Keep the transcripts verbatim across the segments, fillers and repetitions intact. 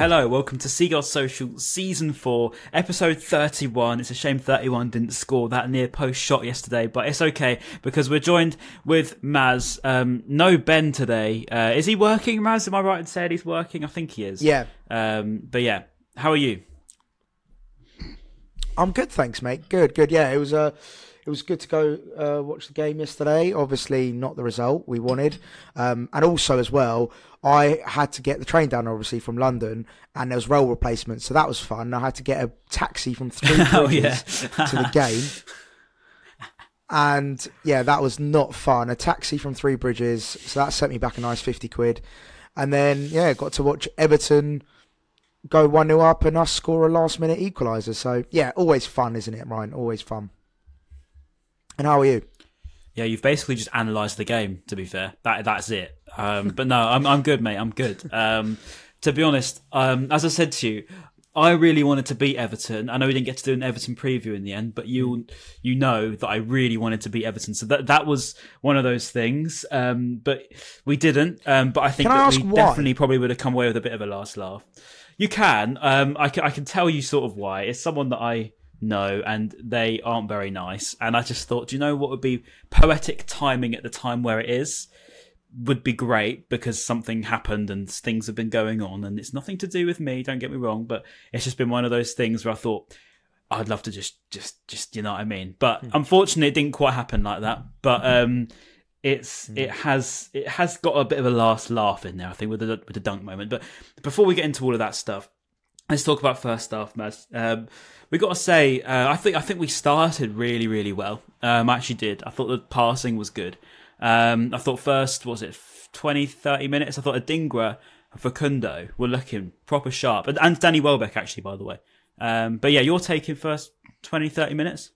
Hello, welcome to Seagull Social Season four, Episode thirty-one. It's a shame thirty-one didn't score that near post shot yesterday, but it's okay because we're joined with Maz. Um, no Ben today. Uh, is he working, Maz? Am I right in saying he's working? I think he is. Yeah. Um, but yeah, how are you? I'm good, thanks, mate. Good, good. Yeah, it was uh, it was good to go uh, watch the game yesterday. Obviously, not the result we wanted, um, and also as well, I had to get the train down, obviously, from London, and there was rail replacement, so that was fun. I had to get a taxi from Three Bridges oh, yeah. to the game, and yeah, that was not fun. A taxi from Three Bridges, so that sent me back a nice fifty quid, and then yeah, got to watch Everton go one nil up and us score a last-minute equaliser. So yeah, always fun, isn't it, Ryan? Always fun. And how are you? Yeah, you've basically just analysed the game, to be fair. That that's it. Um, but no, I'm I'm good, mate. I'm good. Um, to be honest, um, as I said to you, I really wanted to beat Everton. I know we didn't get to do an Everton preview in the end, but you you know that I really wanted to beat Everton. So that that was one of those things. Um, but we didn't. Um, but I think that we why? definitely probably would have come away with a bit of a last laugh. You can. Um, I can. I can tell you sort of why. It's someone that I know, and they aren't very nice. And I just thought, do you know what would be poetic timing at the time where it is? Would be great because something happened and things have been going on, and it's nothing to do with me, don't get me wrong, but it's just been one of those things where I thought I'd love to just just just you know what I mean, but mm. unfortunately it didn't quite happen like that, but um it's mm. it has it has got a bit of a last laugh in there, I think, with the with the dunk moment. But before we get into all of that stuff, let's talk about first half, Maz. Um, we got to say, uh, I think I think we started really, really well. Um, I actually did. I thought the passing was good. Um, I thought first, was it twenty, thirty minutes? I thought Adingra and Facundo were looking proper sharp. And, and Danny Welbeck, actually, by the way. Um, but yeah, you're taking first twenty, thirty minutes?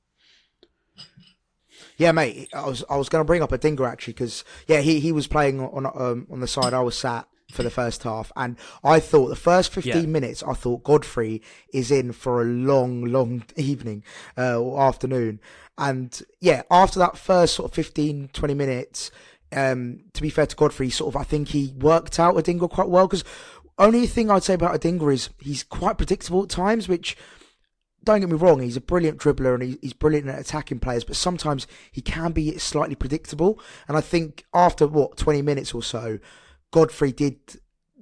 Yeah, mate. I was I was going to bring up Adingra, actually, because yeah, he, he was playing on um, on the side I was sat for the first half, and I thought the first fifteen yeah. minutes, I thought Godfrey is in for a long, long evening uh, or afternoon. And yeah, after that first sort of fifteen, twenty minutes, um, to be fair to Godfrey, sort of, I think he worked out Adingra quite well, because only thing I'd say about Adingra is he's quite predictable at times, which, don't get me wrong, he's a brilliant dribbler and he's brilliant at attacking players, but sometimes he can be slightly predictable. And I think after what, twenty minutes or so, Godfrey did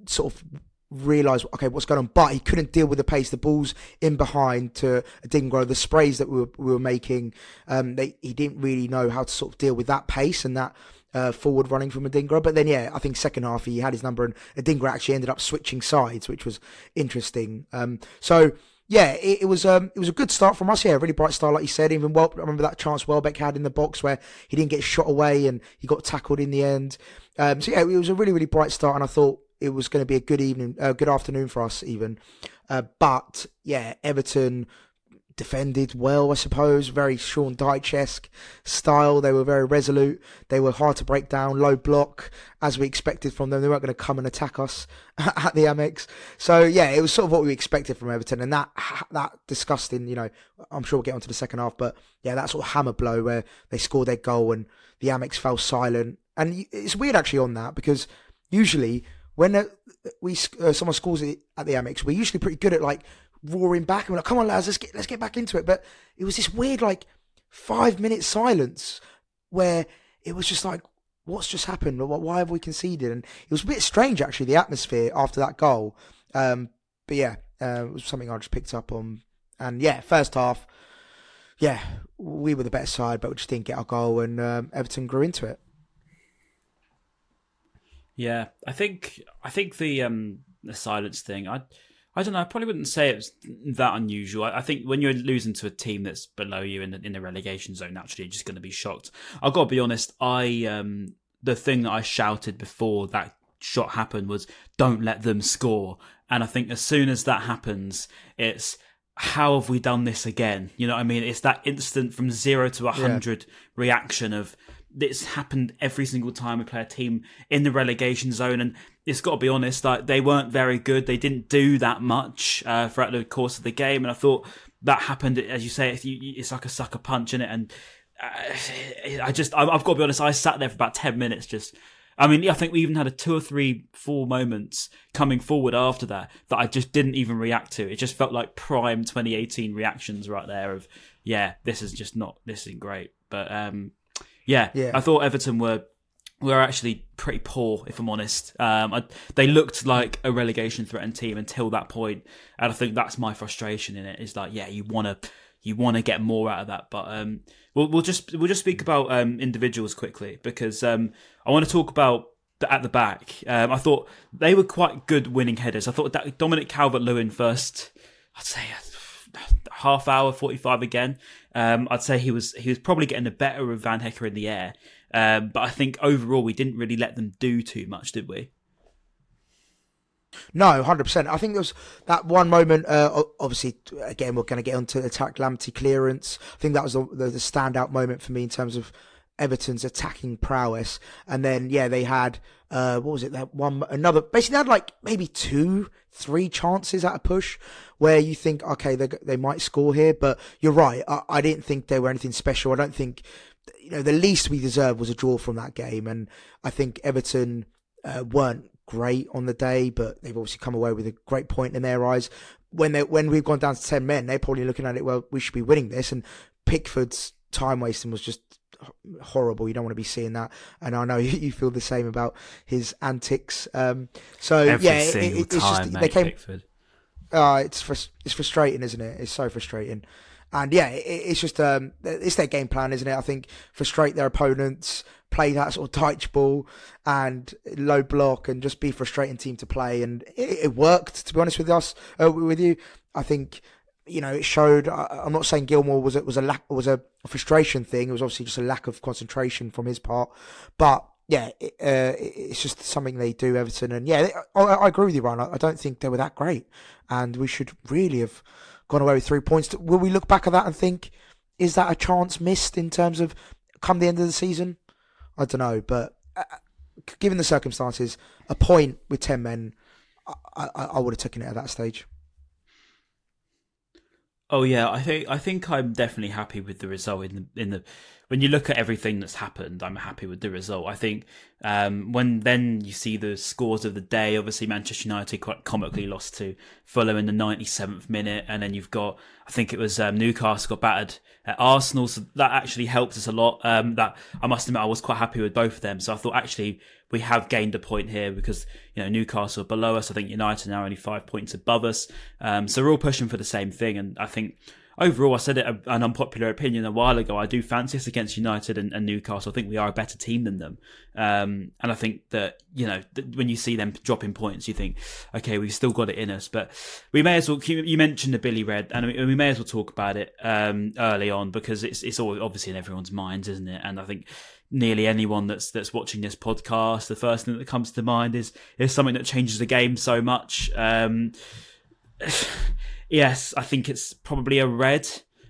sort of realise, okay, what's going on? But he couldn't deal with the pace, the balls in behind to Adingra, the sprays that we were, we were making. Um, they, he didn't really know how to sort of deal with that pace and that uh, forward running from Adingra. But then, yeah, I think second half he had his number and Adingra actually ended up switching sides, which was interesting. Um, so, yeah, it, it was um, it was a good start from us. Yeah, a really bright start, like you said. Even well, I remember that chance Welbeck had in the box where he didn't get shot away and he got tackled in the end. Um, so yeah, it was a really, really bright start, and I thought it was going to be a good evening, a uh, good afternoon for us even. Uh, but yeah, Everton defended well, I suppose. Very Sean Dyche-esque style. They were very resolute. They were hard to break down, low block, as we expected from them. They weren't going to come and attack us at the Amex. So, yeah, it was sort of what we expected from Everton. And that that disgusting, you know, I'm sure we'll get onto the second half, but, yeah, that sort of hammer blow where they scored their goal and the Amex fell silent. And it's weird, actually, on that, because usually when we uh, someone scores it at the Amex, we're usually pretty good at, like, roaring back and we're like, come on lads, let's get let's get back into it. But it was this weird like five minute silence where it was just like, what's just happened? Why have we conceded? And it was a bit strange, actually, the atmosphere after that goal. Um, but yeah, uh, it was something I just picked up on. And yeah, first half, yeah, we were the better side, but we just didn't get our goal, and um, Everton grew into it. Yeah, I think I think the um, the silence thing, I. I don't know. I probably wouldn't say it's that unusual. I think when you're losing to a team that's below you in the, in the relegation zone, naturally you're just going to be shocked. I've got to be honest. I um, the thing that I shouted before that shot happened was, "Don't let them score." And I think as soon as that happens, it's, how have we done this again? You know what I mean? It's that instant from zero to a hundred yeah. reaction of. It's happened every single time we play a team in the relegation zone, and it's got to be honest, like, they weren't very good. They didn't do that much uh, throughout the course of the game, and I thought that happened, as you say, it's like a sucker punch, innit? And uh, I just, I've got to be honest, I sat there for about ten minutes just... I mean, I think we even had a two or three, four moments coming forward after that that I just didn't even react to. It just felt like prime twenty eighteen reactions right there of, yeah, this is just not, this isn't great. But... um Yeah, yeah, I thought Everton were were actually pretty poor, if I'm honest. Um, I, they looked like a relegation threatened team until that point, and I think that's my frustration in it. Is like, yeah, you wanna you wanna get more out of that, but um, we'll we'll just we'll just speak about um, individuals quickly, because um, I want to talk about the, at the back. Um, I thought they were quite good winning headers. I thought that Dominic Calvert-Lewin first, I'd say. half hour, forty-five again. Um, I'd say he was he was probably getting the better of Van Hecker in the air. Um, but I think overall we didn't really let them do too much, did we? No, one hundred percent. I think there was that one moment, uh, obviously, again, we're going to get onto the Tarek Lamptey clearance. I think that was the, the, the standout moment for me in terms of Everton's attacking prowess. And then, yeah, they had, uh, what was it, that one, another, basically they had like maybe two, three chances at a push where you think, okay, they they might score here, but you're right. I, I didn't think they were anything special. I don't think, you know, the least we deserved was a draw from that game. And I think Everton uh, weren't great on the day, but they've obviously come away with a great point in their eyes. When they when we've gone down to ten men, they're probably looking at it, well, we should be winning this. And Pickford's time wasting was just horrible. You don't want to be seeing that, and I know you feel the same about his antics. Um, so Every yeah, it, it, it's time, just mate, they came. Pickford. Uh, it's fr- it's frustrating, isn't it? It's so frustrating, and yeah, it, it's just um, it's their game plan, isn't it? I think frustrate their opponents, play that sort of tight ball and low block, and just be a frustrating team to play, and it, it worked. To be honest with us, uh, with you, I think. You know, it showed. I'm not saying Gilmour was it was a lack was a frustration thing. It was obviously just a lack of concentration from his part. But yeah, it, uh, it's just something they do, Everton. And yeah, I, I agree with you, Ryan. I don't think they were that great, and we should really have gone away with three points. Will we look back at that and think, is that a chance missed in terms of come the end of the season? I don't know, but uh, given the circumstances, a point with ten men, I, I, I would have taken it at that stage. Oh yeah, I think I think I'm definitely happy with the result. In the in the when you look at everything that's happened, I'm happy with the result. I think um, when then you see the scores of the day. Obviously, Manchester United quite comically lost to Fulham in the ninety-seventh minute, and then you've got I think it was um, Newcastle got battered at Arsenal, so that actually helped us a lot. Um, that I must admit, I was quite happy with both of them. So I thought actually we have gained a point here because you know Newcastle are below us. I think United are now only five points above us. Um, so we're all pushing for the same thing. And I think overall, I said it an unpopular opinion a while ago. I do fancy us against United and, and Newcastle. I think we are a better team than them. Um, and I think that you know that when you see them dropping points, you think, okay, we've still got it in us. But we may as well. You mentioned the Billy Red, and we may as well talk about it um, early on because it's it's all obviously in everyone's minds, isn't it? And I think. Nearly anyone that's that's watching this podcast, the first thing that comes to mind is is something that changes the game so much. Um, yes, I think it's probably a red,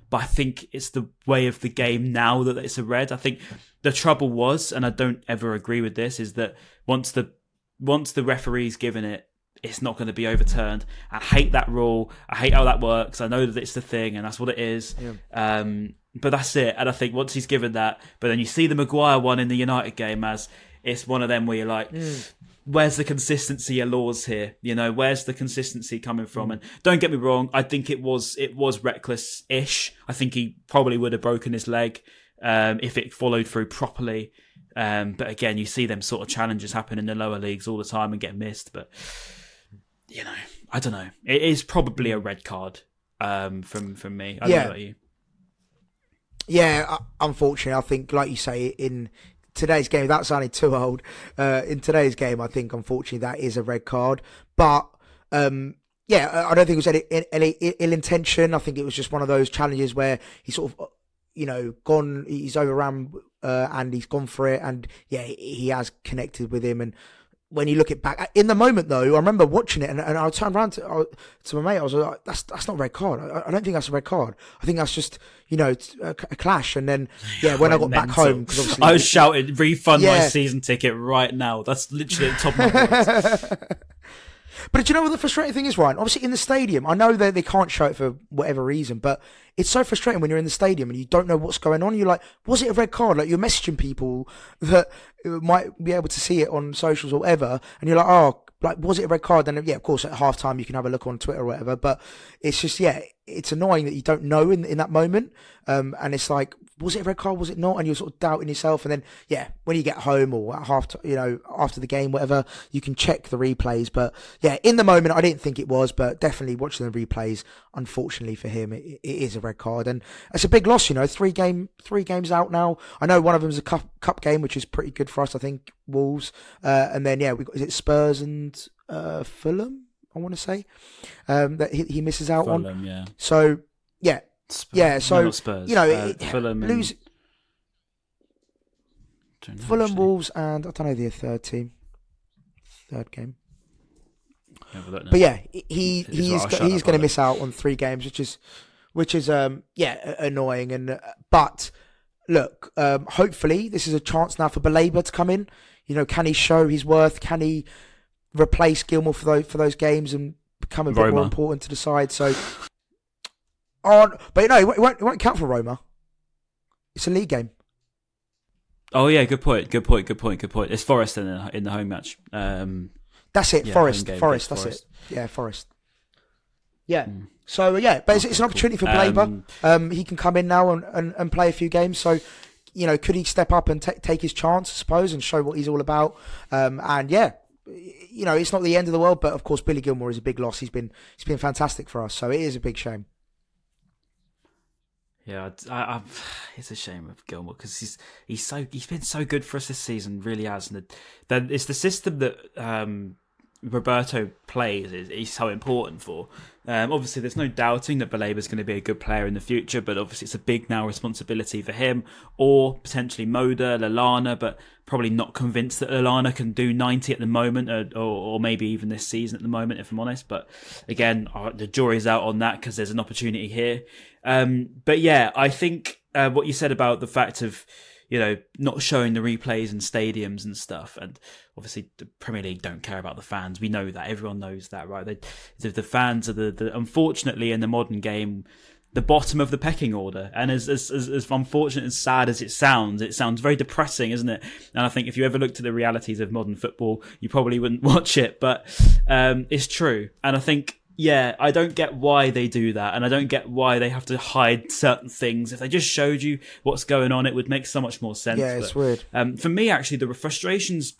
but I think it's the way of the game now that it's a red. I think the trouble was, and I don't ever agree with this, is that once the once the referee's given it, it's not going to be overturned. I hate that rule. I hate how that works. I know that it's the thing, and that's what it is. Yeah. Um, but that's it. And I think once he's given that, but then you see the Maguire one in the United game as it's one of them where you're like, mm. where's the consistency of laws here? You know, where's the consistency coming from? Mm. And don't get me wrong, I think it was it was reckless-ish. I think he probably would have broken his leg um, if it followed through properly. Um, but again, you see them sort of challenges happen in the lower leagues all the time and get missed. But you know, I don't know. It is probably a red card um, from from me. I don't yeah. know about you. Yeah, unfortunately, I think, like you say, in today's game, that sounded too old. Uh, in today's game, I think, unfortunately, that is a red card. But um, yeah, I don't think it was any, any ill intention. I think it was just one of those challenges where he sort of, you know, gone, he's overran uh, and he's gone for it. And yeah, he has connected with him. And when you look it back in the moment, though, I remember watching it, and, and I turned around to to my mate. I was like, "That's that's not a red card. I, I don't think that's a red card. I think that's just, you know, a, a clash." And then yeah, when I, I got mental. back home, cause obviously I was shouting, "Refund yeah. my season ticket right now!" That's literally at the top of my voice. But do you know what the frustrating thing is, Ryan? Obviously, in the stadium, I know that they can't show it for whatever reason, but it's so frustrating when you're in the stadium and you don't know what's going on. You're like, was it a red card? Like, you're messaging people that might be able to see it on socials or whatever, and you're like, oh, like, was it a red card? Then, yeah, of course, at halftime, you can have a look on Twitter or whatever, but it's just, yeah, it's annoying that you don't know in in that moment. Um, and it's like, was it a red card? Was it not? And you're sort of doubting yourself. And then, yeah, when you get home or at half, you know, after the game, whatever, you can check the replays. But yeah, in the moment, I didn't think it was, but definitely watching the replays, unfortunately for him, it, it is a red card. And it's a big loss, you know, three game, three games out now. I know one of them is a cup, cup game, which is pretty good for us, I think, Wolves. Uh, and then, yeah, we got, is it Spurs and uh, Fulham, I want to say, um, that he, he misses out Fulham, on. Yeah. So, yeah. Spurs. Yeah, so no, Spurs. you know, uh, it, Fulham, lose... know, Fulham, Wolves, and I don't know the third team, third game. Yeah, but, but yeah, he it's he's right, he's going to miss out on three games, which is which is um yeah annoying. And uh, but look, um, hopefully this is a chance now for Baleba to come in. You know, can he show his worth? Can he replace Gilmour for those for those games and become a bit Roma. more important to the side? So. On, but you know, it won't, it won't count for Roma. It's a league game. Oh yeah, good point. Good point. Good point. Good point. It's Forest in the, in the home match. Um, that's it. Yeah, Forest. Forest. That's Forest. it. Yeah, Forest. Yeah. Mm. So yeah, but it's, it's an opportunity for Baleba. Um, um, he can come in now and, and, and play a few games. So, you know, could he step up and t- take his chance, I suppose, and show what he's all about? Um, and yeah. You know, it's not the end of the world, but of course, Billy Gilmour is a big loss. He's been he's been fantastic for us. So it is a big shame. Yeah, I, I, it's a shame of Gilmour because he's he's so he's been so good for us this season, really has. And the, the, it's the system that um, Roberto plays is he's so important for. Um, obviously, there's no doubting that Baleba is going to be a good player in the future, but obviously it's a big now responsibility for him or potentially Moda Lallana, but probably not convinced that Lallana can do ninety at the moment, or, or, or maybe even this season at the moment, if I'm honest. But again, the jury's out on that because there's an opportunity here. Um, but yeah, I think uh, what you said about the fact of, you know, not showing the replays in stadiums and stuff, and obviously the Premier League don't care about the fans. We know that. Everyone knows that, right? They, the, the fans are the, the unfortunately in the modern game, the bottom of the pecking order. And as, as as as unfortunate and sad as it sounds, it sounds very depressing, isn't it? And I think if you ever looked at the realities of modern football, you probably wouldn't watch it. But um, it's true, and I think. Yeah, I don't get why they do that, and I don't get why they have to hide certain things. If they just showed you what's going on, it would make so much more sense. Yeah, it's but, weird. Um, for me, actually, the frustrations,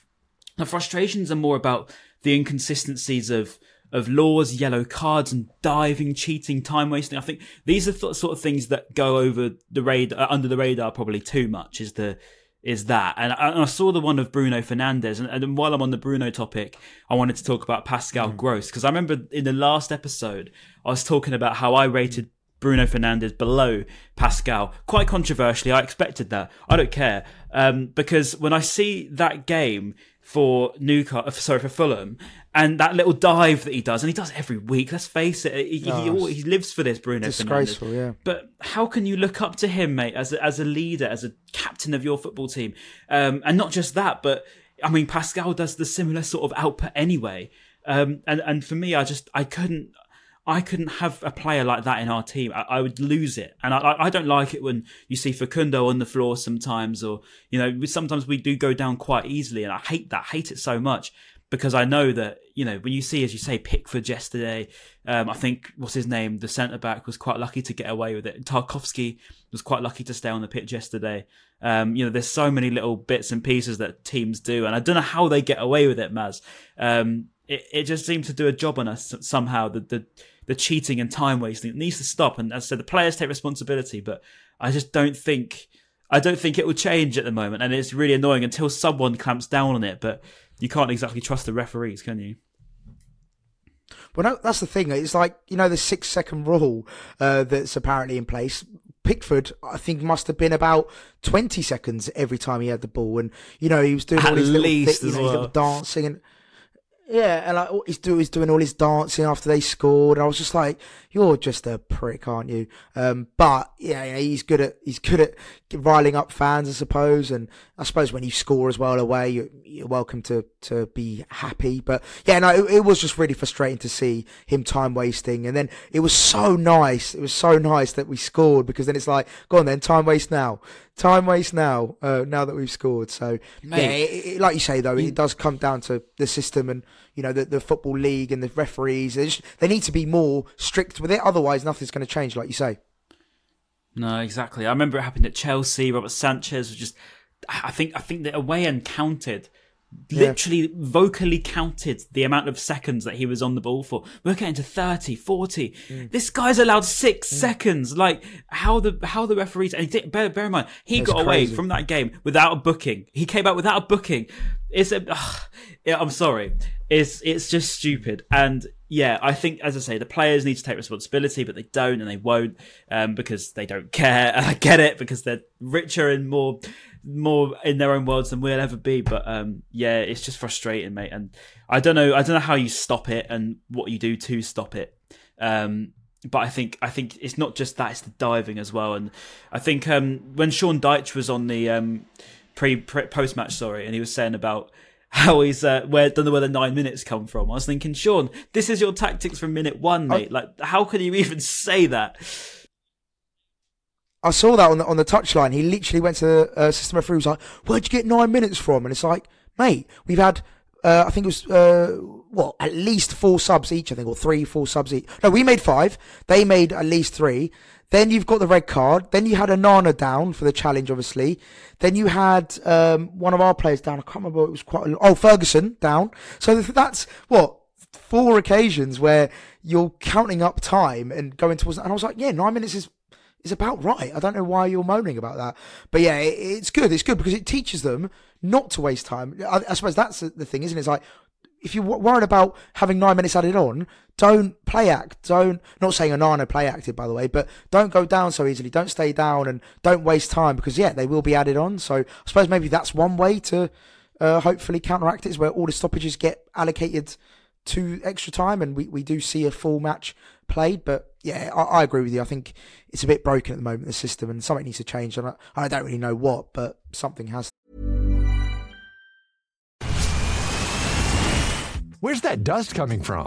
the frustrations are more about the inconsistencies of of laws, yellow cards, and diving, cheating, time wasting. I think these are th- sort of things that go over the radar, under the radar, probably too much. Is the Is that and I, and I saw the one of Bruno Fernandes, and, and while I'm on the Bruno topic, I wanted to talk about Pascal mm. Gross, because I remember in the last episode I was talking about how I rated Bruno Fernandes below Pascal. Quite controversially, I expected that. I don't care. Um, because when I see that game for Newcastle, sorry, for Fulham, and that little dive that he does, and he does every week, let's face it, he, oh, he, he lives for this, Bruno disgraceful, Fernandes. Yeah. But how can you look up to him, mate, as a, as a leader, as a captain of your football team? Um, and not just that, but I mean, Pascal does the similar sort of output anyway. Um, and, and for me, I just, I couldn't, I couldn't have a player like that in our team. I, I would lose it. And I, I don't like it when you see Facundo on the floor sometimes, or, you know, sometimes we do go down quite easily. And I hate that. I hate it so much because I know that, you know, when you see, as you say, Pickford yesterday, um, I think, what's his name? The centre-back was quite lucky to get away with it. Tarkovsky was quite lucky to stay on the pitch yesterday. Um, you know, there's so many little bits and pieces that teams do. And I don't know how they get away with it, Maz. Um, It, it just seems to do a job on us somehow. The, the the cheating and time wasting, it needs to stop. And as I said, the players take responsibility, but I just don't think I don't think it will change at the moment. And it's really annoying until someone clamps down on it. But you can't exactly trust the referees, can you? Well, no, that's the thing. It's like, you know, the six second rule uh, that's apparently in place. Pickford, I think, must have been about twenty seconds every time he had the ball, and you know he was doing at all his least little, th- you know, well. his little dancing and. Yeah, and like he's doing, he's doing all his dancing after they scored. And I was just like, "You're just a prick, aren't you?" Um, but yeah, yeah, he's good at he's good at riling up fans, I suppose. And I suppose when you score as well away, you're, you're welcome to, to be happy. But yeah, no, it, it was just really frustrating to see him time wasting. And then it was so nice, it was so nice that we scored, because then it's like, "Go on, then time waste now, time waste now." Uh, now that we've scored, so Mate, yeah, it, it, like you say though, it does come down to the system and. You know, the, the football league and the referees, they, just, they need to be more strict with it. Otherwise, nothing's going to change, like you say. No, exactly. I remember it happened at Chelsea. Robert Sanchez was just, I think, I think the away end counted, yeah. literally vocally counted the amount of seconds that he was on the ball for. We're getting to thirty, forty. Mm. This guy's allowed six mm. seconds. Like how the, how the referees, and he did, bear, bear in mind, he That's got crazy. away from that game without a booking. He came out without a booking. It's a, ugh, I'm sorry. It's it's just stupid. And yeah, I think, as I say, the players need to take responsibility, but they don't and they won't um, because they don't care. And I get it, because they're richer and more more in their own worlds than we'll ever be. But um, yeah, it's just frustrating, mate. And I don't know, I don't know how you stop it and what you do to stop it. Um, but I think I think it's not just that; it's the diving as well. And I think um, when Sean Dyche was on the um, pre, pre post match, sorry, and he was saying about. How he's uh, where don't know where the nine minutes come from. I was thinking, Sean, this is your tactics from minute one, mate. I, like, how can you even say that? I saw that on the on the touchline. He literally went to the uh, system referee. He was like, "Where'd you get nine minutes from?" And it's like, mate, we've had. Uh, I think it was, uh, well, at least four subs each, I think, or three, four subs each. No, we made five. They made at least three. Then you've got the red card. Then you had Onana down for the challenge, obviously. Then you had, um, one of our players down. I can't remember. It was quite, a, oh, Ferguson down. So that's what, four occasions where you're counting up time and going towards that. And I was like, yeah, nine minutes is, is about right. I don't know why you're moaning about that. But yeah, it, it's good. It's good because it teaches them not to waste time. I, I suppose that's the thing, isn't it? It's like, if you're worried about having nine minutes added on, don't play act. Don't, not saying Onana play acted, by the way, but don't go down so easily. Don't stay down and don't waste time because, yeah, they will be added on. So I suppose maybe that's one way to uh, hopefully counteract it, is where all the stoppages get allocated to extra time and we, we do see a full match played. But yeah, I, I agree with you. I think it's a bit broken at the moment, the system, and something needs to change. And I, I don't really know what, but something has. Where's that dust coming from?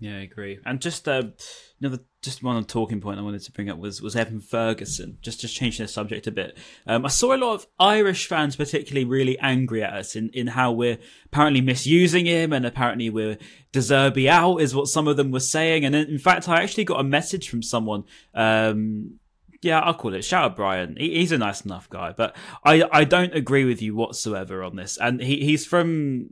Yeah, I agree. And just uh, another, just one talking point I wanted to bring up was, was Evan Ferguson. Just just changing the subject a bit. Um, I saw a lot of Irish fans particularly really angry at us in, in how we're apparently misusing him, and apparently we're Deserby out is what some of them were saying. And in fact, I actually got a message from someone. Um, yeah, I'll call it. Shout out Brian. He, he's a nice enough guy, but I, I don't agree with you whatsoever on this. And he, he's from...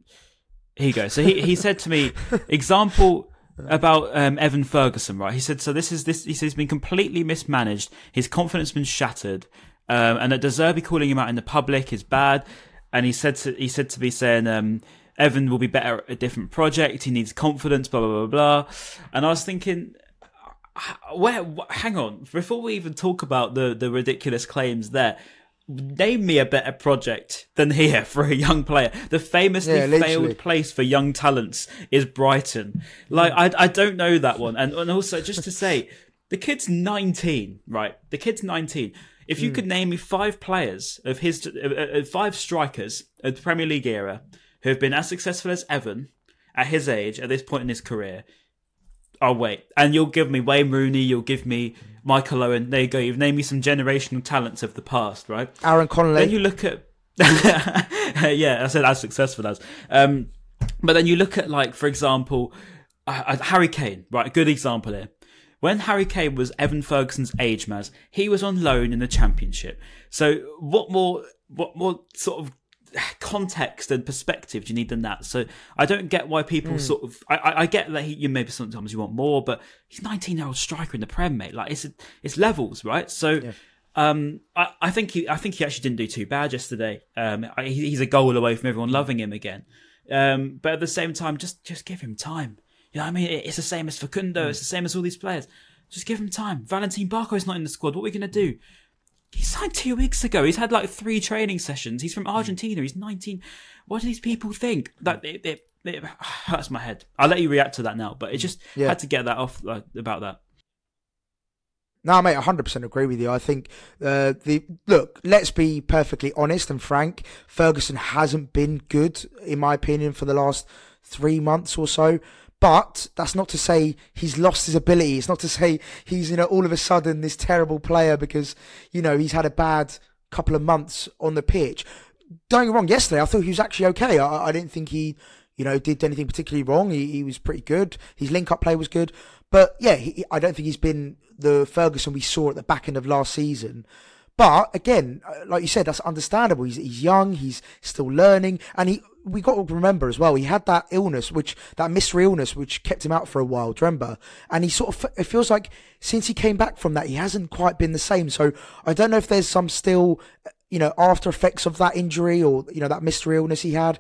Here you go. So he, he said to me, example... About um, Evan Ferguson, right? He said, so this is this. He says he's been completely mismanaged. His confidence has been shattered, um, and that De Zerbi calling him out in the public is bad. And he said, to, he said to be saying, um, Evan will be better at a different project. He needs confidence. Blah blah blah blah. And I was thinking, where? Hang on. Before we even talk about the the ridiculous claims there. Name me a better project than here for a young player. The famously yeah, failed place for young talents is Brighton. Like, I I don't know that one. And, and also, just to say, the kid's nineteen, right? The kid's nineteen. If you mm. could name me five players of his, uh, uh, five strikers of the Premier League era who have been as successful as Evan at his age, at this point in his career, oh, wait. And you'll give me Wayne Rooney, you'll give me Michael Owen, there you go. You've named me some generational talents of the past, right? Aaron Connolly. Then you look at... yeah, I said as successful as. Um, but then you look at, like, for example, uh, Harry Kane, right? A good example here. When Harry Kane was Evan Ferguson's age, Maz, he was on loan in the Championship. So what more, what more sort of context and perspective do you need than that? So I don't get why people mm. sort of I, I get that he, you maybe sometimes you want more, but he's a nineteen year old striker in the Prem, mate. Like, it's a, it's levels, right? So yeah. um I, I think he I think he actually didn't do too bad yesterday. um I, he's a goal away from everyone loving him again, um but at the same time, just just give him time, you know what I mean? It's the same as Facundo, mm. it's the same as all these players. Just give him time. Valentin Barco is not in the squad. What are we going to do? He signed two weeks ago. He's had like three training sessions. He's from Argentina. He's nineteen. What do these people think? That it, it, it hurts my head. I'll let you react to that now, but it just yeah. had to get that off like, about that. No, mate, one hundred percent agree with you. I think uh, the look, let's be perfectly honest and frank. Ferguson hasn't been good, in my opinion, for the last three months or so. But that's not to say he's lost his ability. It's not to say he's, you know, all of a sudden this terrible player because, you know, he's had a bad couple of months on the pitch. Don't get wrong, yesterday I thought he was actually okay. I, I didn't think he, you know, did anything particularly wrong. He, he was pretty good. His link-up play was good. But, yeah, he, I don't think he's been the Ferguson we saw at the back end of last season. But, again, like you said, that's understandable. He's, he's young, he's still learning, and he... we got to remember as well, he had that illness, which that mystery illness, which kept him out for a while, do you remember? And he sort of, it feels like since he came back from that, he hasn't quite been the same. So I don't know if there's some still, you know, after effects of that injury or, you know, that mystery illness he had.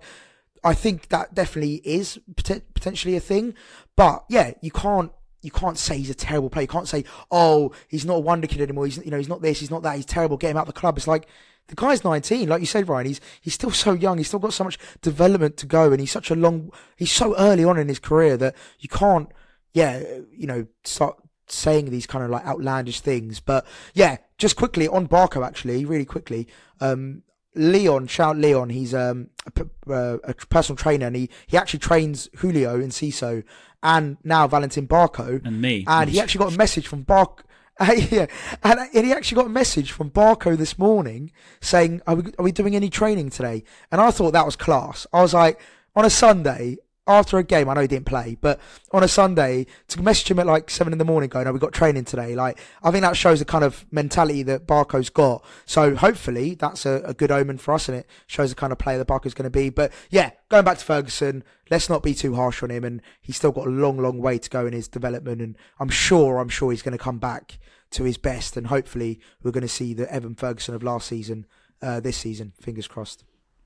I think that definitely is potentially a thing. But yeah, you can't, you can't say he's a terrible player. You can't say, oh, he's not a wonder kid anymore. He's, you know, he's not this, he's not that, he's terrible. Get him out of the club. It's like, the guy's nineteen, like you said, Ryan. He's he's still so young. He's still got so much development to go, and he's such a long. He's so early on in his career that you can't, yeah, you know, start saying these kind of like outlandish things. But yeah, just quickly on Barco, actually, really quickly. Um, Leon, shout Leon. He's um a, uh, a personal trainer, and he he actually trains Julio Enciso and now Valentin Barco and me. And he actually got a message from Barco. Uh, yeah, and, and he actually got a message from Barco this morning saying, are we, are we doing any training today? And I thought that was class. I was like, on a Sunday, after a game, I know he didn't play, but on a Sunday, to message him at like seven in the morning going, no, we got training today. Like, I think that shows the kind of mentality that Barco's got. So hopefully that's a, a good omen for us, and it shows the kind of player that Barco's going to be. But yeah, going back to Ferguson, let's not be too harsh on him, and he's still got a long, long way to go in his development, and I'm sure, I'm sure he's going to come back to his best, and hopefully we're going to see the Evan Ferguson of last season, uh, this season, fingers crossed.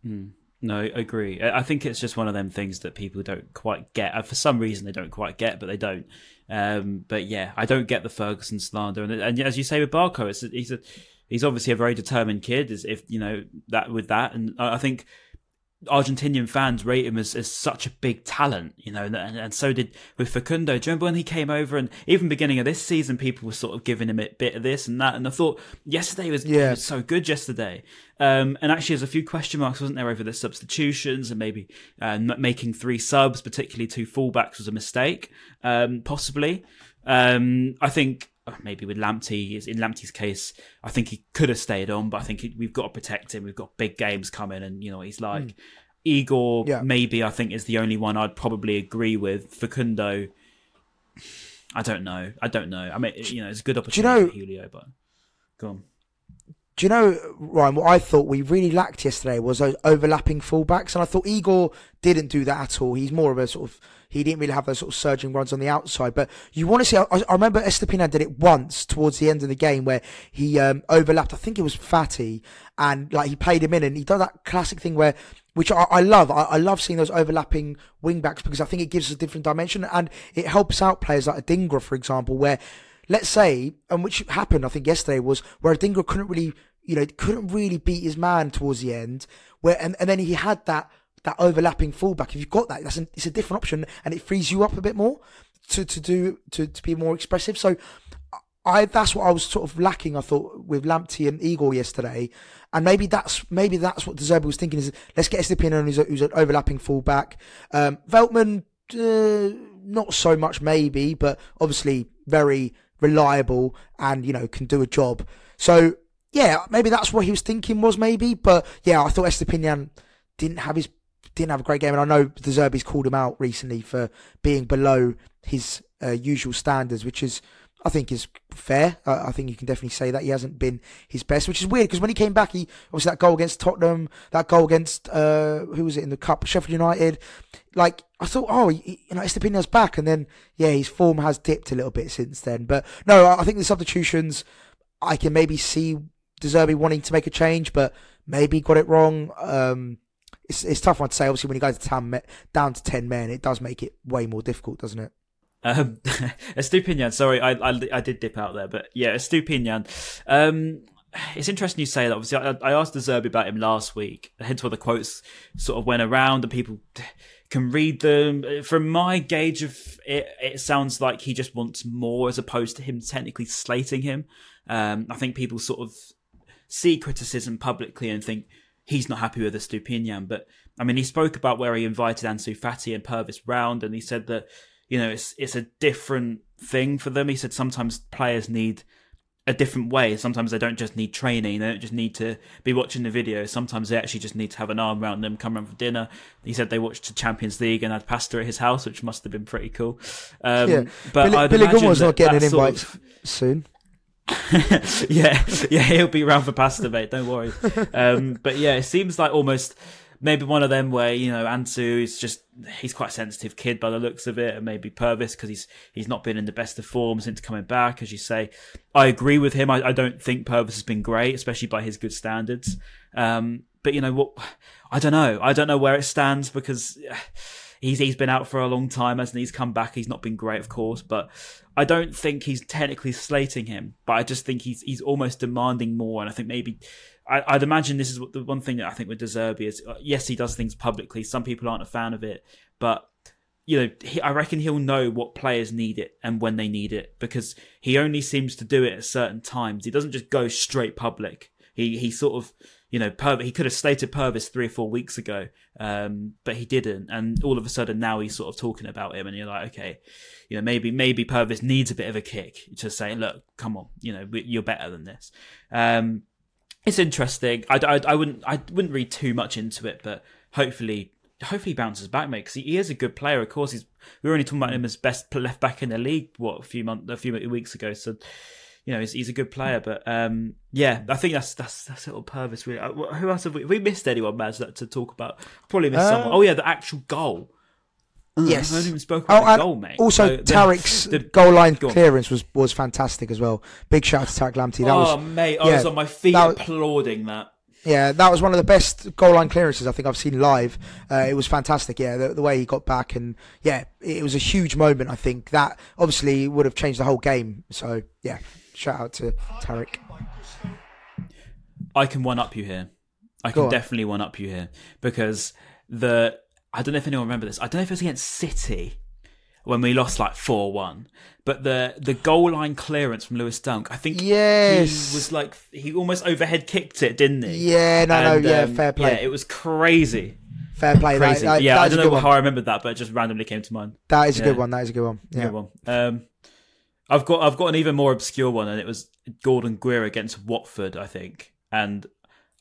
Mm. No, I agree. I think it's just one of them things that people don't quite get. For some reason, they don't quite get, but they don't. Um, but yeah, I don't get the Ferguson slander. And, and as you say with Barco, it's a, he's a, he's obviously a very determined kid. Is if you know that with that, and I think Argentinian fans rate him as, as such a big talent, you know, and, and so did with Facundo. Do you remember when he came over, and even beginning of this season, people were sort of giving him a bit of this and that, and I thought yesterday was, yeah. was so good yesterday. Um, and actually there's a few question marks, wasn't there, over the substitutions and maybe uh, making three subs, particularly two fullbacks, was a mistake, um, possibly. Um, I think... maybe with Lamptey, in Lamptey's case, I think he could have stayed on, but I think we've got to protect him. We've got big games coming, and you know what he's like. Mm. Igor, yeah. maybe, I think, is the only one I'd probably agree with. Facundo, I don't know. I don't know. I mean, you know, it's a good opportunity you know, for Julio, but go on. Do you know, Ryan, what I thought we really lacked yesterday was those overlapping fullbacks, and I thought Igor didn't do that at all. He's more of a sort of, he didn't really have those sort of surging runs on the outside. But you want to see, I, I remember Estupiñán did it once towards the end of the game where he um, overlapped, I think it was Fatty, and like he played him in, and he done that classic thing where, which I, I love. I, I love seeing those overlapping wing-backs because I think it gives us a different dimension, and it helps out players like Adingra, for example, where, let's say, and which happened, I think, yesterday, was where Adingra couldn't really, you know, couldn't really beat his man towards the end. Where and, and then he had that that overlapping fullback. If you've got that, that's an, it's a different option, and it frees you up a bit more to to do to, to be more expressive. So, I that's what I was sort of lacking, I thought, with Lamptey and Igor yesterday, and maybe that's maybe that's what De Zerbi was thinking, is let's get Estupiñán, who's, who's an overlapping fullback. Um, Veltman, uh, not so much maybe, but obviously very reliable and, you know, can do a job. So, yeah, maybe that's what he was thinking was maybe. But, yeah, I thought Estupiñán didn't have his didn't have a great game. And I know De Zerbi's called him out recently for being below his uh, usual standards, which is, I think, is fair. Uh, I think you can definitely say that he hasn't been his best, which is weird because when he came back, he obviously that goal against Tottenham, that goal against, uh, who was it in the Cup, Sheffield United. Like, I thought, oh, he, you know, Estupiñán's back. And then, yeah, his form has dipped a little bit since then. But no, I think the substitutions, I can maybe see De Zerbi wanting to make a change, but maybe got it wrong. Um, it's, it's tough one to say. Obviously, when you go to down to ten men, it does make it way more difficult, doesn't it? Um, Estupiñán, sorry, I, I I did dip out there, but yeah, Estupiñán. Um, it's interesting you say that. Obviously, I, I asked De Zerbi about him last week. Hence, where the quotes sort of went around and people can read them. From my gauge of it, it sounds like he just wants more, as opposed to him technically slating him. Um, I think people sort of see criticism publicly and think he's not happy with Estupiñán. But I mean, he spoke about where he invited Ansu Fati and Purvis round, and he said that, you know, it's it's a different thing for them. He said sometimes players need a different way. Sometimes they don't just need training. They don't just need to be watching the video. Sometimes they actually just need to have an arm around them, come around for dinner. He said they watched the Champions League and had pasta at his house, which must have been pretty cool. Um, yeah. But Billy, Billy Gilmour's not getting an invite of... soon. yeah, yeah, he'll be around for pasta, mate. Don't worry. Um, but yeah, it seems like almost... maybe one of them where, you know, Ansu is just, he's quite a sensitive kid by the looks of it. And maybe Purvis, because he's he's not been in the best of form since coming back, as you say. I agree with him. I, I don't think Purvis has been great, especially by his good standards. Um, but, you know, what? I don't know. I don't know where it stands because he's he's been out for a long time, hasn't he? He's come back. He's not been great, of course. But I don't think he's technically slating him. But I just think he's he's almost demanding more. And I think maybe... I'd imagine this is the one thing that I think with De Zerbi is, yes, he does things publicly. Some people aren't a fan of it, but you know, he, I reckon he'll know what players need it and when they need it, because he only seems to do it at certain times. He doesn't just go straight public. He he sort of, you know, Purvis, he could have slated Purvis three or four weeks ago, um, but he didn't. And all of a sudden now he's sort of talking about him, and you're like, okay, you know, maybe maybe Purvis needs a bit of a kick to say, look, come on, you know, you're better than this. Um, It's interesting. I, I, I wouldn't I wouldn't read too much into it, but hopefully hopefully he bounces back, mate, because he, he is a good player. Of course, he's we were only talking about him as best left back in the league what a few months a few weeks ago. So you know he's he's a good player. But um, yeah, I think that's that's that's little Purvis. Really, who else have we, have we missed anyone, Maz, to talk about? Probably missed uh, someone. Oh yeah, the actual goal. Yes, I haven't even spoken about oh, the goal, mate. Also, so, Tarek's the, the, goal line go clearance was, was fantastic as well. Big shout out to Tarek Lamptey. That oh, was, mate, I yeah, was on my feet that, applauding that. Yeah, that was one of the best goal line clearances I think I've seen live. Uh, it was fantastic. Yeah, the, the way he got back, and yeah, it was a huge moment. I think that obviously would have changed the whole game. So yeah, shout out to Tarek. I can one up you here. I Go can on. definitely one up you here, because the I don't know if anyone remember this. I don't know if it was against City when we lost like four one, but the the goal line clearance from Lewis Dunk, I think yes. he was like he almost overhead kicked it, didn't he? Yeah, no, and, no, yeah, um, fair play. Yeah, it was crazy. Fair play, crazy. That, that, yeah, that I don't know how one. I remembered that, but it just randomly came to mind. That is yeah. a good one. That is a good one. Yeah. Good one. Um, I've got I've got an even more obscure one, and it was Gordon Greer against Watford, I think, and.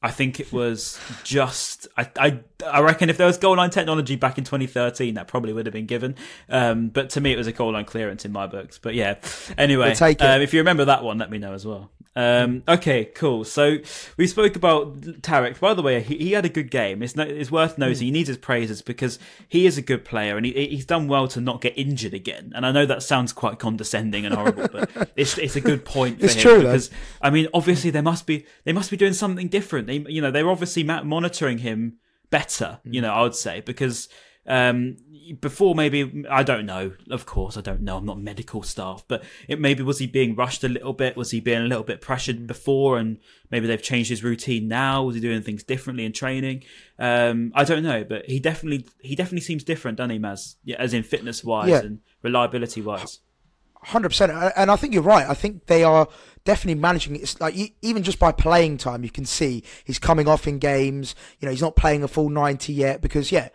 I think it was just, I, I I reckon if there was goal line technology back in twenty thirteen, that probably would have been given. Um, but to me, it was a goal line clearance in my books. But yeah, anyway, um, if you remember that one, let me know as well. Um, okay, cool. So we spoke about Tarek. By the way, he, he had a good game. It's, no, it's worth noting. He needs his praises because he is a good player and he, he's done well to not get injured again. And I know that sounds quite condescending and horrible, but it's it's a good point for it's him. True, because, though. I mean, obviously, there must be they must be doing something different. They, you know, they're obviously monitoring him better, you know, I would say, because... Um, before maybe, I don't know, of course, I don't know, I'm not medical staff, but it maybe was he being rushed a little bit? Was he being a little bit pressured before and maybe they've changed his routine now? Was he doing things differently in training? Um, I don't know, but he definitely he definitely seems different, doesn't he, Maz? Yeah, as in fitness-wise yeah. and reliability-wise. one hundred percent, and I think you're right. I think they are definitely managing it. It's like even just by playing time, you can see he's coming off in games, you know, he's not playing a full ninety yet because, yeah,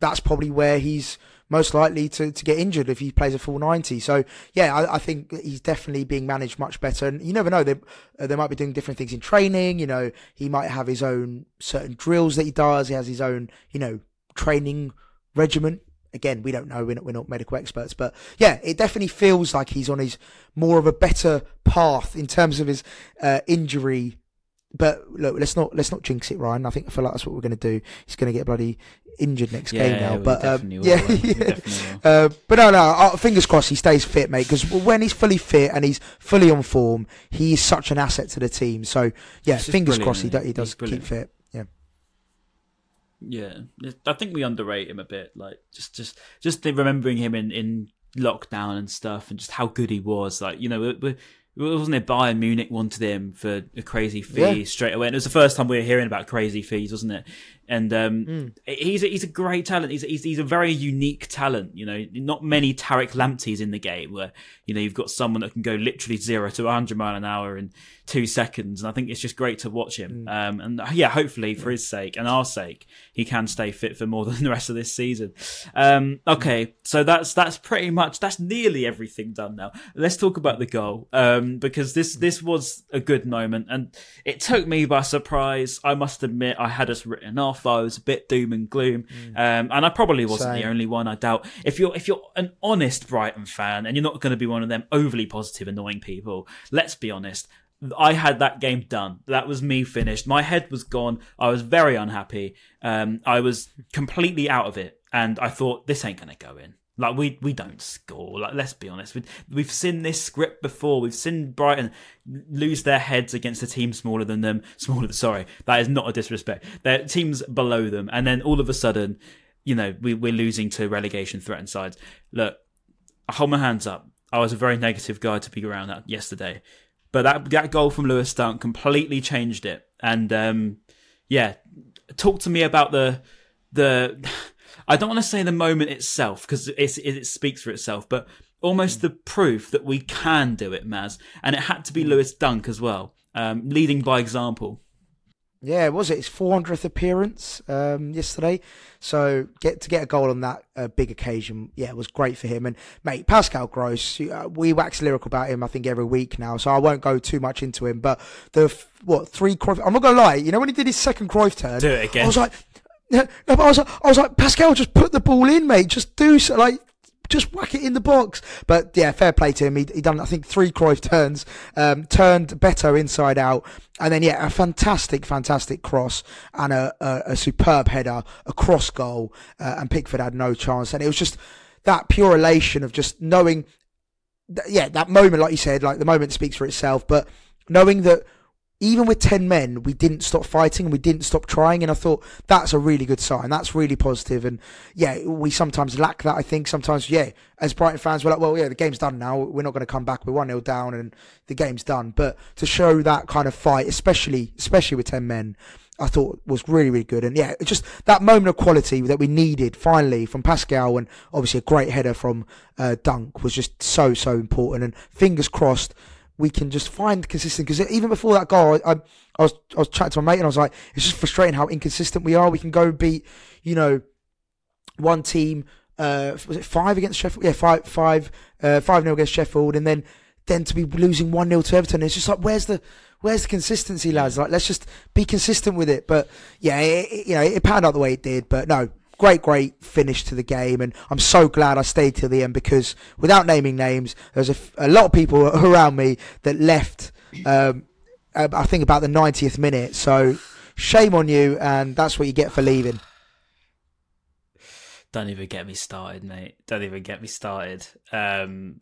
that's probably where he's most likely to, to get injured if he plays a full ninety. So, yeah, I, I think he's definitely being managed much better. And you never know, they they might be doing different things in training. You know, he might have his own certain drills that he does. He has his own, you know, training regimen. Again, we don't know. We're not, we're not medical experts. But, yeah, it definitely feels like he's on his more of a better path in terms of his uh, injury. But look, let's not let's not jinx it, Ryan. I think I feel like that's what we're going to do. He's going to get bloody injured next yeah, game now. We but um, will, yeah, yeah. Uh, but no, no. Uh, fingers crossed he stays fit, mate. Because when he's fully fit and he's fully on form, he is such an asset to the team. So yeah, fingers crossed he, do, he does keep fit. Yeah, yeah. I think we underrate him a bit. Like just just just remembering him in, in lockdown and stuff, and just how good he was. Like you know. We're, we're, Wasn't it Bayern Munich wanted him for a crazy fee yeah. straight away? And it was the first time we were hearing about crazy fees, wasn't it? And um, mm. he's a, he's a great talent. He's a, he's he's a very unique talent. You know, not many Tarek Lampteys in the game where you know you've got someone that can go literally zero to one hundred mile an hour in two seconds. And I think it's just great to watch him. Mm. Um, and yeah, hopefully for yeah. his sake and our sake, he can stay fit for more than the rest of this season. Um, okay, so that's that's pretty much that's nearly everything done now. Let's talk about the goal. Um, Because this this was a good moment and it took me by surprise. I must admit, I had us written off. I was a bit doom and gloom, mm. um, and I probably wasn't Same. the only one. I doubt if you're if you're an honest Brighton fan and you're not going to be one of them overly positive, annoying people. Let's be honest. I had that game done. That was me finished. My head was gone. I was very unhappy. Um, I was completely out of it, and I thought this ain't going to go in. Like, we we don't score. Like, let's be honest. We, we've seen this script before. We've seen Brighton lose their heads against a team smaller than them. Smaller, sorry. That is not a disrespect. They're teams below them. And then all of a sudden, you know, we, we're losing to relegation threatened sides. Look, I hold my hands up. I was a very negative guy to be around that yesterday. But that, that goal from Lewis Dunk completely changed it. And, um, yeah, talk to me about the the... I don't want to say the moment itself because it, it speaks for itself, but almost mm. the proof that we can do it, Maz. And it had to be Lewis Dunk as well, um, leading by example. Yeah, was it? His four hundredth appearance um, yesterday. So get to get a goal on that uh, big occasion, yeah, it was great for him. And, mate, Pascal Gross, we wax lyrical about him, I think, every week now, so I won't go too much into him. But the, what, three Cruyff... I'm not going to lie, you know when he did his second Cruyff turn? Do it again. I was like... No, no, but I was like, I was like, Pascal, just put the ball in, mate. Just do so, like, just whack it in the box. But yeah, fair play to him. He, he done, I think, three Cruyff turns, um, turned Beto inside out. And then, yeah, a fantastic, fantastic cross and a, a, a superb header, a cross goal. Uh, and Pickford had no chance. And it was just that pure elation of just knowing, th- yeah, that moment, like you said, like the moment speaks for itself, but knowing that, even with ten men, we didn't stop fighting and we didn't stop trying. And I thought that's a really good sign. That's really positive. And yeah, we sometimes lack that. I think sometimes, yeah, as Brighton fans, we're like, well, yeah, the game's done now. We're not going to come back. We're one nil down and the game's done. But to show that kind of fight, especially, especially with ten men, I thought was really, really good. And yeah, it's just that moment of quality that we needed finally from Pascal, and obviously a great header from uh, Dunk was just so, so important. And fingers crossed we can just find consistent, because even before that goal, I, I, I was I was chatting to my mate and I was like, it's just frustrating how inconsistent we are. We can go beat, you know, one team, uh, was it five against Sheffield? Yeah, five, five, uh, five nil against Sheffield, and then then to be losing one nil to Everton. It's just like, where's the Where's the consistency, lads? Like, let's just be consistent with it. But yeah, it, it, you know, it panned out the way it did. But no, great, great finish to the game, and I'm so glad I stayed till the end, because without naming names, there's a, a lot of people around me that left. Um, I think about the ninetieth minute. So shame on you, and that's what you get for leaving. Don't even get me started, mate. Don't even get me started. Um,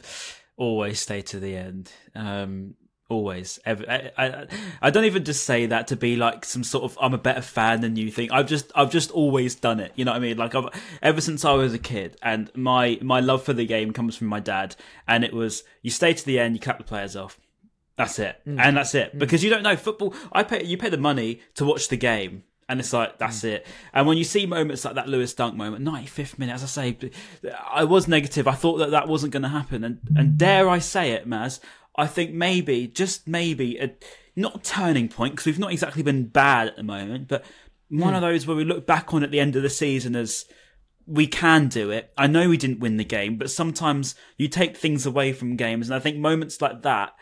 always stay to the end. Um, Always. I, I, I don't even just say that to be like some sort of I'm a better fan than you thing. I've just I've just always done it. You know what I mean? Like, I've, ever since I was a kid, and my, my love for the game comes from my dad. And it was, you stay to the end, you cut the players off. That's it. Mm. And that's it. Mm. Because you don't know football. I pay you pay the money to watch the game. And it's like, that's it. And when you see moments like that Lewis Dunk moment, ninety-fifth minute, as I say, I was negative. I thought that that wasn't going to happen. And, and dare I say it, Maz, I think maybe, just maybe, a, not a turning point, because we've not exactly been bad at the moment, but one mm. of those where we look back on at the end of the season as we can do it. I know we didn't win the game, but sometimes you take things away from games. And I think moments like that,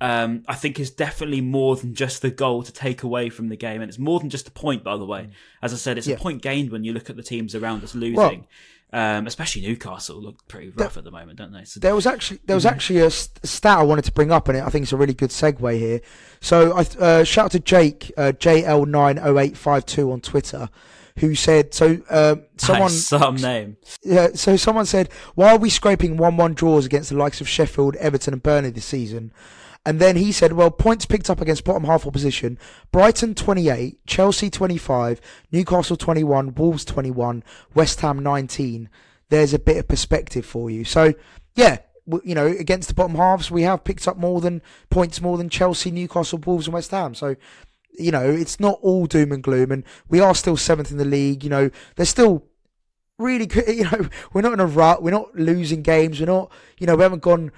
um, I think is definitely more than just the goal to take away from the game. And it's more than just a point, by the way. As I said, it's yeah. a point gained when you look at the teams around us losing. Well, Um, especially Newcastle look pretty rough there, at the moment, don't they? So, there was actually there was actually a stat I wanted to bring up, and I think it's a really good segue here. So I uh, shout out to Jake uh, J L nine oh eight five two on Twitter, who said so. Uh, someone some name. Yeah. So someone said, why are we scraping one-one draws against the likes of Sheffield, Everton, and Burnley this season? And then he said, well, points picked up against bottom half opposition, Brighton twenty-eight, Chelsea twenty-five, Newcastle twenty-one, Wolves twenty-one, West Ham nineteen. There's a bit of perspective for you. So, yeah, you know, against the bottom halves, we have picked up more than points, more than Chelsea, Newcastle, Wolves and West Ham. So, you know, it's not all doom and gloom, and we are still seventh in the league. You know, there's still really good, you know, we're not in a rut. We're not losing games. We're not, you know, we haven't gone...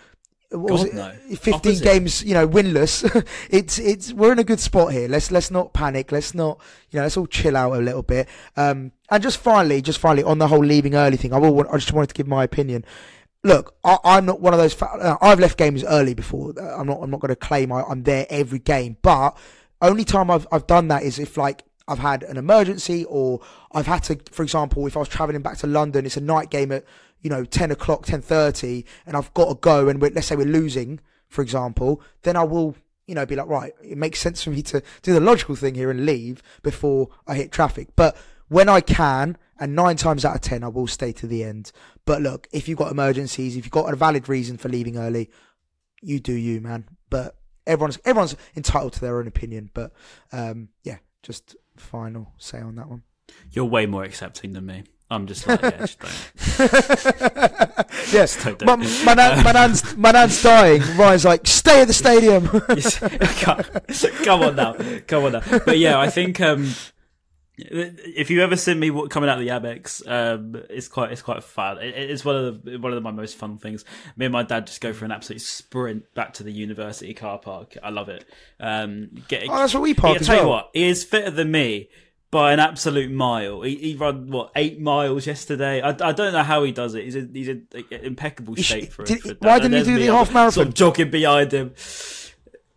What was it? No. fifteen Opposite. Games, you know, winless. it's it's we're in a good spot here. Let's let's not panic. Let's not, you know, let's all chill out a little bit. Um, and just finally, just finally on the whole leaving early thing, I will. Want, I just wanted to give my opinion. Look, I, I'm not one of those. Fa- I've left games early before. I'm not. I'm not going to claim I, I'm there every game. But only time I've I've done that is if like I've had an emergency, or I've had to, for example, if I was travelling back to London, it's a night game at, you know, ten o'clock, ten thirty, and I've got to go, and we're, let's say we're losing, for example, then I will, you know, be like, right, it makes sense for me to do the logical thing here and leave before I hit traffic. But when I can, and nine times out of ten, I will stay to the end. But look, if you've got emergencies, if you've got a valid reason for leaving early, you do you, man. But everyone's everyone's entitled to their own opinion. But um, yeah, just final say on that one. You're way more accepting than me. I'm just like, yeah, just don't. Yes, don't do my, my, nan, my, nan's, my nan's dying. Ryan's like, stay at the stadium. Come on now. Come on now. But yeah, I think um, if you've ever seen me coming out of the Amex, um, it's quite it's quite fun. It, it's one of the, one of the, my most fun things. Me and my dad just go for an absolute sprint back to the university car park. I love it. Um, get, oh, that's what we park yeah, as well. Tell you what, he is fitter than me by an absolute mile. He, he ran, what, eight miles yesterday? I, I don't know how he does it. He's in he's in impeccable shape for it. Did, why didn't he do the half marathon? Sort of jogging behind him.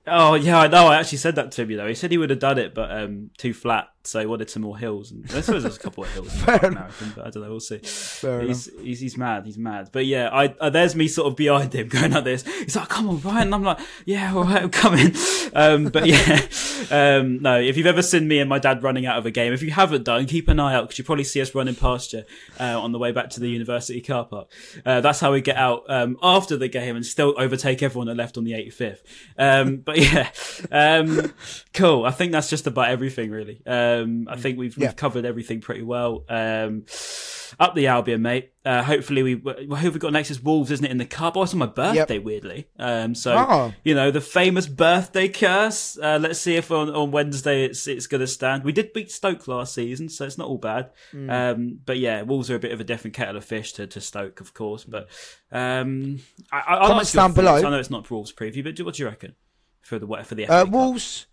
Oh, yeah, I know. I actually said that to him, you know. He said he would have done it, but um, too flat, so he wanted some more hills. And I suppose there's a couple of hills in the half marathon, but I don't know. We'll see. Fair he's, he's, he's mad. He's mad. But yeah, I, I there's me sort of behind him going like this. He's like, come on, Ryan. And I'm like, yeah, all right, I'm coming. Um, but yeah, um, no, if you've ever seen me and my dad running out of a game, if you haven't done, keep an eye out, because you probably see us running past you uh, on the way back to the university car park. Uh, that's how we get out um, after the game and still overtake everyone that left on the eighty-fifth. Um, but yeah, um, cool. I think that's just about everything, really. Um, I think we've, yeah. we've covered everything pretty well. Um, up the Albion, mate. Uh, hopefully we, who have we got next is Wolves, isn't it, in the cup? Oh, it's on my birthday, yep. weirdly. Um, so, oh. you know, the famous birthday curse. Uh, let's see if if on, on Wednesday it's it's going to stand. We did beat Stoke last season, so it's not all bad. Mm. Um, but yeah, Wolves are a bit of a different kettle of fish to, to Stoke, of course. But um, I, I, comments down below. I know it's not Wolves preview, but do, what do you reckon for the for the uh, Wolves?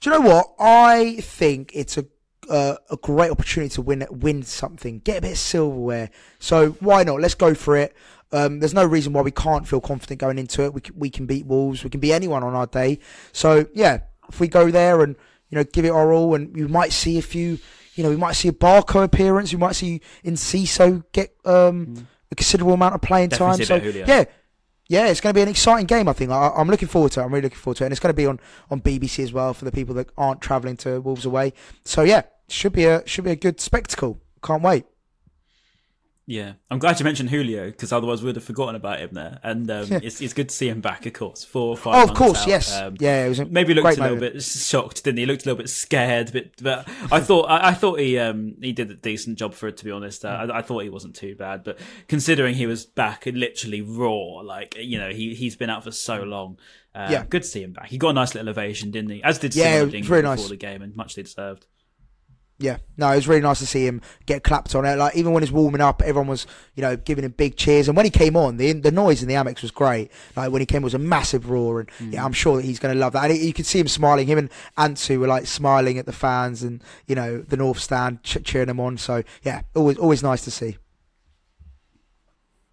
Do you know what? I think it's a uh, a great opportunity to win win something, get a bit of silverware. So why not? Let's go for it. Um, there's no reason why we can't feel confident going into it. We can, we can beat Wolves. We can beat anyone on our day. So yeah, if we go there and you know give it our all, and you might see a few, you know, we might see a Barco appearance. We might see Enciso get um, mm. a considerable amount of playing Definitely time. So yeah, yeah, it's going to be an exciting game. I think I, I'm looking forward to it. I'm really looking forward to it, and it's going to be on, on B B C as well for the people that aren't travelling to Wolves away. So yeah, should be a should be a good spectacle. Can't wait. Yeah, I'm glad you mentioned Julio because otherwise we'd have forgotten about him there. And um, it's it's good to see him back, of course. Four or five. Oh, of course, out. yes. Um, yeah, it was a maybe looked great a little moment. bit shocked, didn't he? He looked a little bit scared, but, but I thought I, I thought he um, he did a decent job for it. To be honest, I, I thought he wasn't too bad. But considering he was back and literally raw, like you know, he he's been out for so long. Um, yeah, good to see him back. He got a nice little ovation, didn't he? As did yeah, Adingra before nice. the game, and muchly deserved. Yeah, no, it was really nice to see him get clapped on it. Like even when he's warming up, everyone was, you know, giving him big cheers. And when he came on, the the noise in the Amex was great. Like when he came, it was a massive roar, and mm. yeah, I'm sure that he's going to love that. And you could see him smiling. Him and Ansu were like smiling at the fans, and you know, the North Stand ch- cheering him on. So yeah, always always nice to see.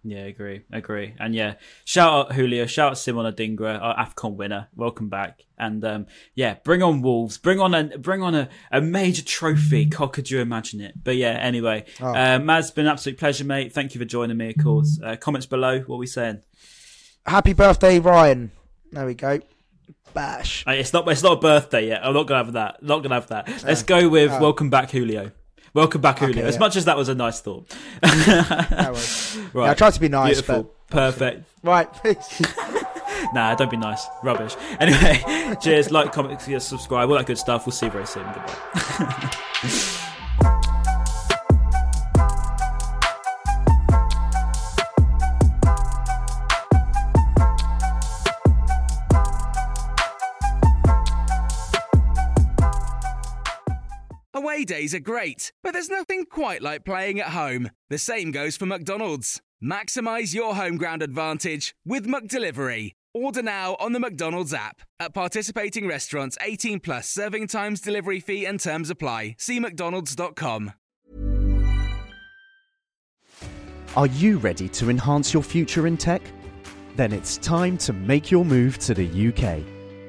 Yeah, agree, agree, and yeah, shout out Julio, shout out Simon Adingra, our AFCON winner, welcome back, and um, yeah, bring on Wolves, bring on a bring on a, a major trophy. God, could you imagine it? But yeah, anyway, oh. uh, Maz, been an absolute pleasure, mate. Thank you for joining me, of course. Uh, comments below, what are we saying? Happy birthday, Ryan. There we go. Bash. It's not it's not a birthday yet. I'm not gonna have that. Not gonna have that. Let's go with oh. welcome back, Julio. Welcome back, Julio. Okay, yeah. As much as that was a nice thought. That was. Right. Yeah, I tried to be nice. Beautiful. But... Perfect. Right, please. Nah, don't be nice. Rubbish. Anyway, cheers. Like, comment, subscribe, all that good stuff. We'll see you very soon. Goodbye. Away days are great, but there's nothing quite like playing at home. The same goes for McDonald's. Maximize your home ground advantage with McDelivery. Order now on the McDonald's app. At participating restaurants, eighteen plus, serving times, delivery fee and terms apply. See mcdonalds dot com. Are you ready to enhance your future in tech? Then it's time to make your move to the U K.